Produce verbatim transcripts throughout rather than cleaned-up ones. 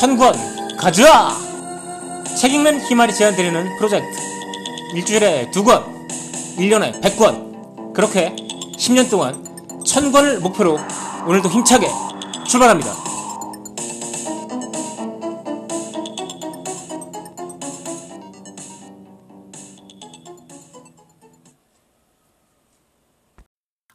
천 권 가져와! 책 읽는 희말이 제안드리는 프로젝트. 일주일에 두 권, 일 년에 백 권, 그렇게 십 년 동안 천 권을 목표로 오늘도 힘차게 출발합니다.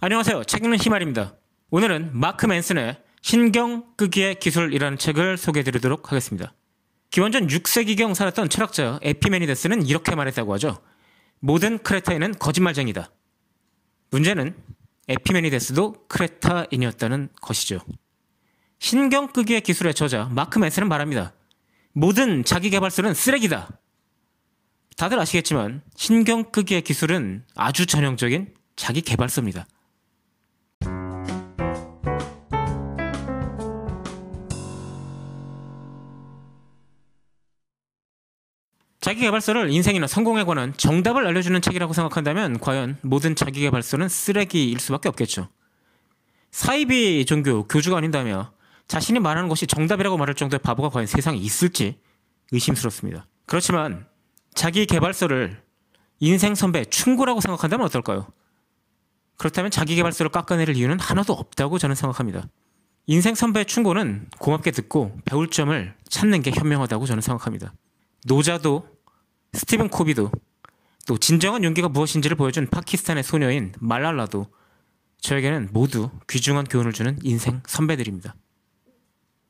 안녕하세요. 책 읽는 희말입니다. 오늘은 마크 맨슨의 신경끄기의 기술이라는 책을 소개해드리도록 하겠습니다. 기원전 육 세기경 살았던 철학자 에피메니데스는 이렇게 말했다고 하죠. 모든 크레타인은 거짓말쟁이다. 문제는 에피메니데스도 크레타인이었다는 것이죠. 신경끄기의 기술의 저자 마크 맨슨은 말합니다. 모든 자기개발서는 쓰레기다. 다들 아시겠지만 신경끄기의 기술은 아주 전형적인 자기개발서입니다. 자기개발서를 인생이나 성공에 관한 정답을 알려주는 책이라고 생각한다면 과연 모든 자기개발서는 쓰레기일 수밖에 없겠죠. 사이비 종교 교주가 아닌다며 자신이 말하는 것이 정답이라고 말할 정도의 바보가 과연 세상에 있을지 의심스럽습니다. 그렇지만 자기개발서를 인생 선배의 충고라고 생각한다면 어떨까요? 그렇다면 자기개발서를 깎아내릴 이유는 하나도 없다고 저는 생각합니다. 인생 선배의 충고는 고맙게 듣고 배울 점을 찾는 게 현명하다고 저는 생각합니다. 노자도 스티븐 코비도 또 진정한 용기가 무엇인지를 보여준 파키스탄의 소녀인 말랄라도 저에게는 모두 귀중한 교훈을 주는 인생 선배들입니다.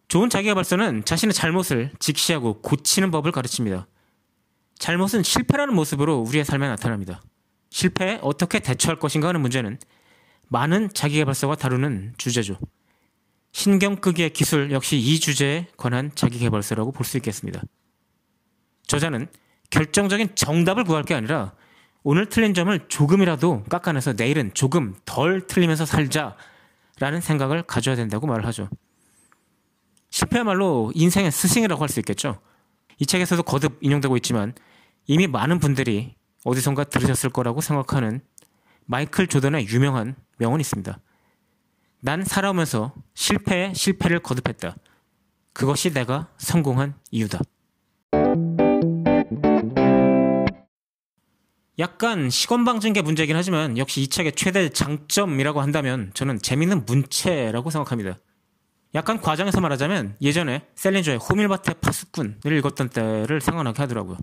좋은 자기개발서는 자신의 잘못을 직시하고 고치는 법을 가르칩니다. 잘못은 실패라는 모습으로 우리의 삶에 나타납니다. 실패에 어떻게 대처할 것인가 하는 문제는 많은 자기개발서가 다루는 주제죠. 신경끄기의 기술 역시 이 주제에 관한 자기개발서라고 볼 수 있겠습니다. 저자는 결정적인 정답을 구할 게 아니라 오늘 틀린 점을 조금이라도 깎아내서 내일은 조금 덜 틀리면서 살자라는 생각을 가져야 된다고 말을 하죠. 실패야말로 인생의 스승이라고 할 수 있겠죠. 이 책에서도 거듭 인용되고 있지만 이미 많은 분들이 어디선가 들으셨을 거라고 생각하는 마이클 조던의 유명한 명언이 있습니다. 난 살아오면서 실패에 실패를 거듭했다. 그것이 내가 성공한 이유다. 약간 시건방진 게 문제이긴 하지만 역시 이 책의 최대 장점이라고 한다면 저는 재미있는 문체라고 생각합니다. 약간 과장해서 말하자면 예전에 셀린저의 호밀밭의 파수꾼을 읽었던 때를 생각나게 하더라고요.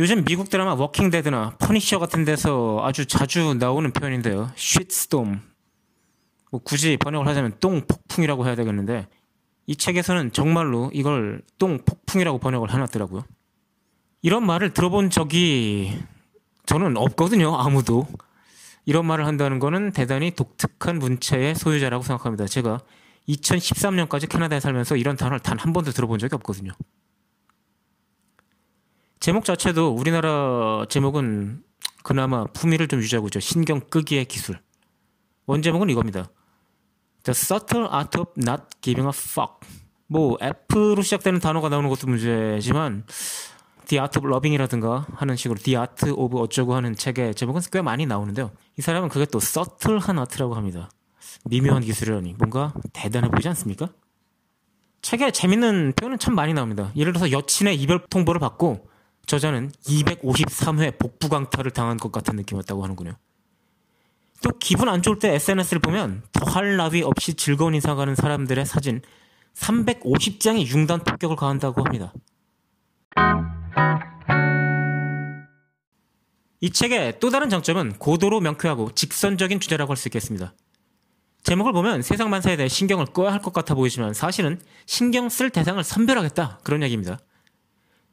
요즘 미국 드라마 워킹데드나 퍼니셔 같은 데서 아주 자주 나오는 표현인데요. 쉿스톰, 뭐 굳이 번역을 하자면 똥폭풍이라고 해야 되겠는데 이 책에서는 정말로 이걸 똥폭풍이라고 번역을 해놨더라고요. 이런 말을 들어본 적이 저는 없거든요. 아무도 이런 말을 한다는 거는 대단히 독특한 문체의 소유자라고 생각합니다. 제가 이천십삼 년까지 캐나다에 살면서 이런 단어를 단 한 번도 들어본 적이 없거든요. 제목 자체도 우리나라 제목은 그나마 품위를 좀 유지하고 있죠. 신경끄기의 기술. 원제목은 이겁니다. The subtle art of not giving a fuck. 뭐 F로 시작되는 단어가 나오는 것도 문제지만 The Art of Loving이라든가 하는 식으로 The Art of 어쩌고 하는 책의 제목은 꽤 많이 나오는데요. 이 사람은 그게 또 서틀한 아트라고 합니다. 미묘한 기술이라니 뭔가 대단해 보이지 않습니까? 책에 재밌는 표현은 참 많이 나옵니다. 예를 들어서 여친의 이별 통보를 받고 저자는 이백오십삼 회 복부 강타를 당한 것 같은 느낌이었다고 하는군요. 또 기분 안 좋을 때 에스엔에스를 보면 더할 나위 없이 즐거운 인상하는 사람들의 사진 삼백오십 장이 융단 폭격을 가한다고 합니다. 이 책의 또 다른 장점은 고도로 명쾌하고 직선적인 주제라고 할 수 있겠습니다. 제목을 보면 세상 만사에 대해 신경을 꺼야 할 것 같아 보이지만 사실은 신경 쓸 대상을 선별하겠다 그런 얘기입니다.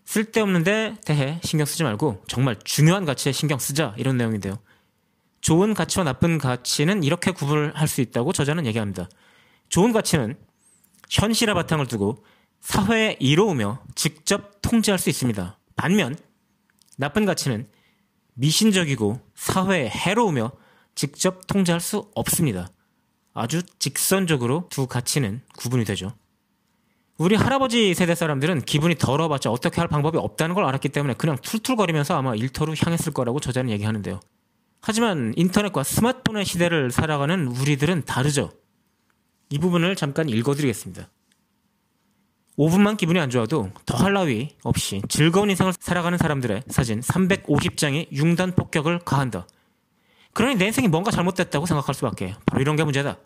쓸데없는 데 대해 신경 쓰지 말고 정말 중요한 가치에 신경 쓰자 이런 내용인데요. 좋은 가치와 나쁜 가치는 이렇게 구분할 수 있다고 저자는 얘기합니다. 좋은 가치는 현실의 바탕을 두고 사회에 이로우며 직접 통제할 수 있습니다. 반면 나쁜 가치는 미신적이고 사회에 해로우며 직접 통제할 수 없습니다. 아주 직선적으로 두 가치는 구분이 되죠. 우리 할아버지 세대 사람들은 기분이 더러워봤자 어떻게 할 방법이 없다는 걸 알았기 때문에 그냥 툴툴거리면서 아마 일터로 향했을 거라고 저자는 얘기하는데요. 하지만 인터넷과 스마트폰의 시대를 살아가는 우리들은 다르죠. 이 부분을 잠깐 읽어드리겠습니다. 오 분만 기분이 안 좋아도 더할 나위 없이 즐거운 인생을 살아가는 사람들의 사진 삼백오십 장이 융단 폭격을 가한다. 그러니 내 인생이 뭔가 잘못됐다고 생각할 수밖에. 바로 이런 게 문제다.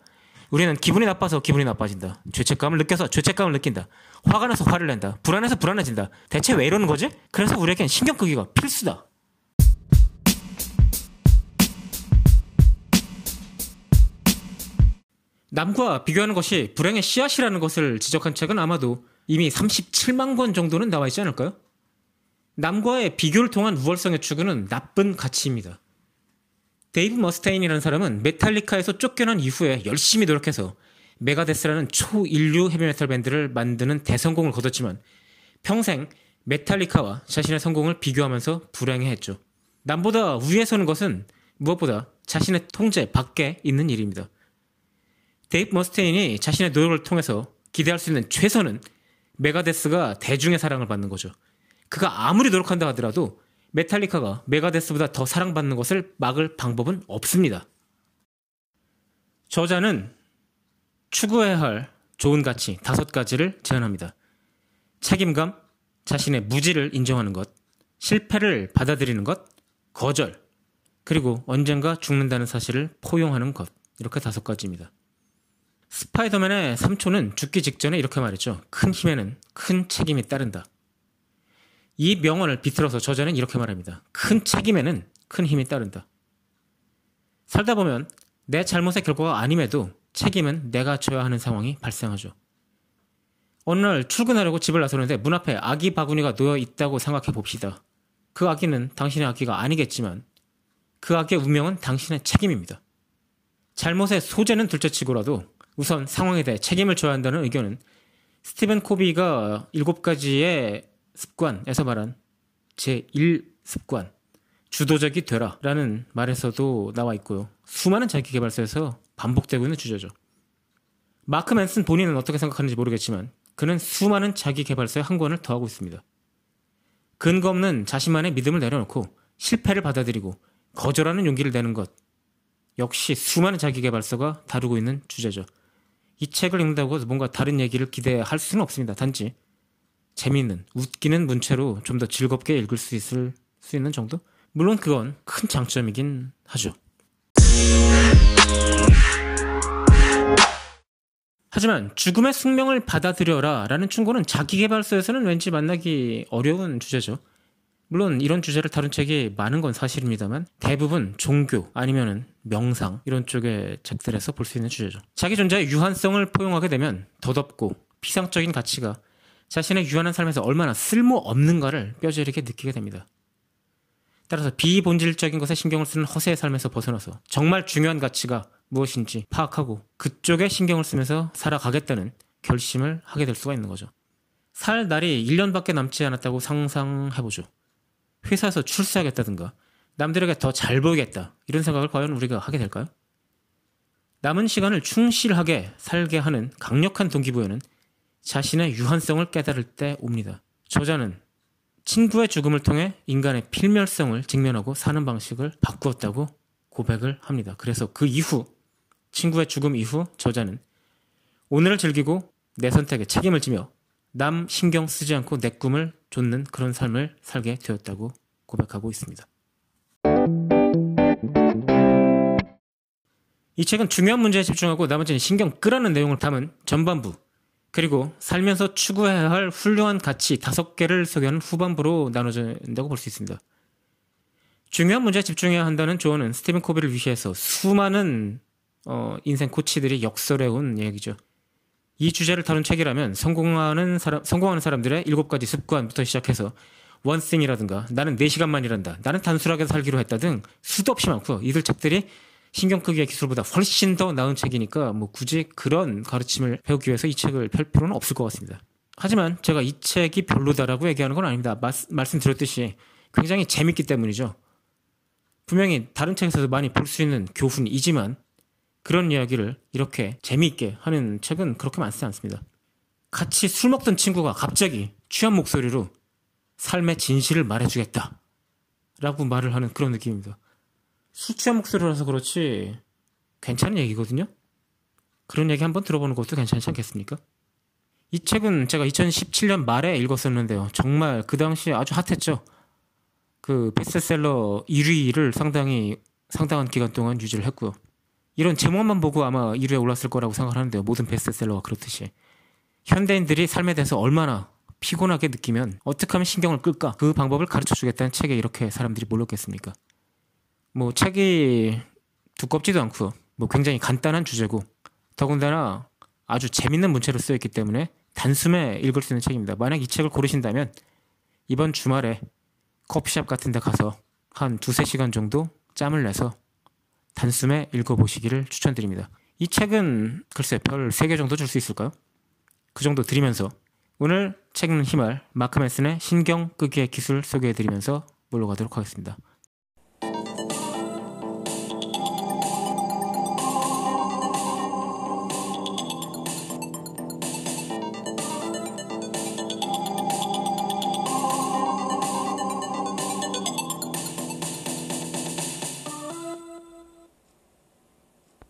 우리는 기분이 나빠서 기분이 나빠진다. 죄책감을 느껴서 죄책감을 느낀다. 화가 나서 화를 낸다. 불안해서 불안해진다. 대체 왜 이러는 거지? 그래서 우리에겐 신경 끄기가 필수다. 남과 비교하는 것이 불행의 씨앗이라는 것을 지적한 책은 아마도 이미 삼십칠만 권 정도는 나와 있지 않을까요? 남과의 비교를 통한 우월성의 추구는 나쁜 가치입니다. 데이브 머스테인이라는 사람은 메탈리카에서 쫓겨난 이후에 열심히 노력해서 메가데스라는 초인류 헤비메탈 밴드를 만드는 대성공을 거뒀지만 평생 메탈리카와 자신의 성공을 비교하면서 불행해했죠. 남보다 위에 서는 것은 무엇보다 자신의 통제 밖에 있는 일입니다. 데이브 머스테인이 자신의 노력을 통해서 기대할 수 있는 최선은 메가데스가 대중의 사랑을 받는 거죠. 그가 아무리 노력한다 하더라도 메탈리카가 메가데스보다 더 사랑받는 것을 막을 방법은 없습니다. 저자는 추구해야 할 좋은 가치 다섯 가지를 제안합니다. 책임감, 자신의 무지를 인정하는 것, 실패를 받아들이는 것, 거절, 그리고 언젠가 죽는다는 사실을 포용하는 것. 이렇게 다섯 가지입니다. 스파이더맨의 삼촌은 죽기 직전에 이렇게 말했죠. 큰 힘에는 큰 책임이 따른다. 이 명언을 비틀어서 저자는 이렇게 말합니다. 큰 책임에는 큰 힘이 따른다. 살다 보면 내 잘못의 결과가 아님에도 책임은 내가 져야 하는 상황이 발생하죠. 어느 날 출근하려고 집을 나서는데 문 앞에 아기 바구니가 놓여 있다고 생각해 봅시다. 그 아기는 당신의 아기가 아니겠지만 그 아기의 운명은 당신의 책임입니다. 잘못의 소재는 둘째치고라도 우선 상황에 대해 책임을 져야 한다는 의견은 스티븐 코비가 일곱 가지의 습관에서 말한 제일 습관, 주도적이 되라 라는 말에서도 나와 있고요. 수많은 자기계발서에서 반복되고 있는 주제죠. 마크 맨슨 본인은 어떻게 생각하는지 모르겠지만 그는 수많은 자기계발서에 한 권을 더하고 있습니다. 근거 없는 자신만의 믿음을 내려놓고 실패를 받아들이고 거절하는 용기를 내는 것, 역시 수많은 자기계발서가 다루고 있는 주제죠. 이 책을 읽는다고 해서 뭔가 다른 얘기를 기대할 수는 없습니다. 단지 재미있는, 웃기는 문체로 좀 더 즐겁게 읽을 수 있을 수 있는 정도? 물론 그건 큰 장점이긴 하죠. 하지만 죽음의 숙명을 받아들여라 라는 충고는 자기계발서에서는 왠지 만나기 어려운 주제죠. 물론 이런 주제를 다룬 책이 많은 건 사실입니다만 대부분 종교 아니면은 명상 이런 쪽의 책들에서 볼 수 있는 주제죠. 자기 존재의 유한성을 포용하게 되면 덧없고 피상적인 가치가 자신의 유한한 삶에서 얼마나 쓸모없는가를 뼈저리게 느끼게 됩니다. 따라서 비본질적인 것에 신경을 쓰는 허세의 삶에서 벗어나서 정말 중요한 가치가 무엇인지 파악하고 그쪽에 신경을 쓰면서 살아가겠다는 결심을 하게 될 수가 있는 거죠. 살 날이 일 년밖에 남지 않았다고 상상해보죠. 회사에서 출세하겠다든가 남들에게 더 잘 보이겠다 이런 생각을 과연 우리가 하게 될까요? 남은 시간을 충실하게 살게 하는 강력한 동기부여는 자신의 유한성을 깨달을 때 옵니다. 저자는 친구의 죽음을 통해 인간의 필멸성을 직면하고 사는 방식을 바꾸었다고 고백을 합니다. 그래서 그 이후, 친구의 죽음 이후 저자는 오늘을 즐기고 내 선택에 책임을 지며 남 신경 쓰지 않고 내 꿈을 좇는 그런 삶을 살게 되었다고 고백하고 있습니다. 이 책은 중요한 문제에 집중하고 나머지는 신경 끄라는 내용을 담은 전반부, 그리고 살면서 추구해야 할 훌륭한 가치 다섯 개를 소개하는 후반부로 나눠진다고 볼 수 있습니다. 중요한 문제에 집중해야 한다는 조언은 스티븐 코비를 위시해서 수많은 어, 인생 코치들이 역설해온 얘기죠. 이 주제를 다룬 책이라면 성공하는, 사람, 성공하는 사람들의 일곱 가지 습관부터 시작해서 원씽이라든가 나는 네 시간만 일한다, 나는 단순하게 살기로 했다 등 수도 없이 많고요. 이들 책들이 신경 끄기의 기술보다 훨씬 더 나은 책이니까 뭐 굳이 그런 가르침을 배우기 위해서 이 책을 펼 필요는 없을 것 같습니다. 하지만 제가 이 책이 별로다라고 얘기하는 건 아닙니다. 마, 말씀드렸듯이 굉장히 재밌기 때문이죠. 분명히 다른 책에서도 많이 볼 수 있는 교훈이지만 그런 이야기를 이렇게 재미있게 하는 책은 그렇게 많지 않습니다. 같이 술 먹던 친구가 갑자기 취한 목소리로 삶의 진실을 말해주겠다 라고 말을 하는 그런 느낌입니다. 술 취한 목소리라서 그렇지 괜찮은 얘기거든요. 그런 얘기 한번 들어보는 것도 괜찮지 않겠습니까? 이 책은 제가 이천십칠 년 말에 읽었었는데요. 정말 그 당시에 아주 핫했죠. 그 베스트셀러 일 위를 상당히 상당한 기간 동안 유지를 했고요. 이런 제목만 보고 아마 일 위에 올랐을 거라고 생각하는데요. 모든 베스트셀러가 그렇듯이. 현대인들이 삶에 대해서 얼마나 피곤하게 느끼면 어떻게 하면 신경을 끌까? 그 방법을 가르쳐주겠다는 책에 이렇게 사람들이 몰렸겠습니까? 뭐 책이 두껍지도 않고요. 뭐 굉장히 간단한 주제고 더군다나 아주 재밌는 문체로 쓰여있기 때문에 단숨에 읽을 수 있는 책입니다. 만약 이 책을 고르신다면 이번 주말에 커피숍 같은 데 가서 한 두세 시간 정도 짬을 내서 단숨에 읽어보시기를 추천드립니다. 이 책은 글쎄 별 세 개 정도 줄 수 있을까요? 그 정도 드리면서 오늘 책 읽는 힘알 마크 맨슨의 신경 끄기의 기술 소개해드리면서 물러가도록 하겠습니다.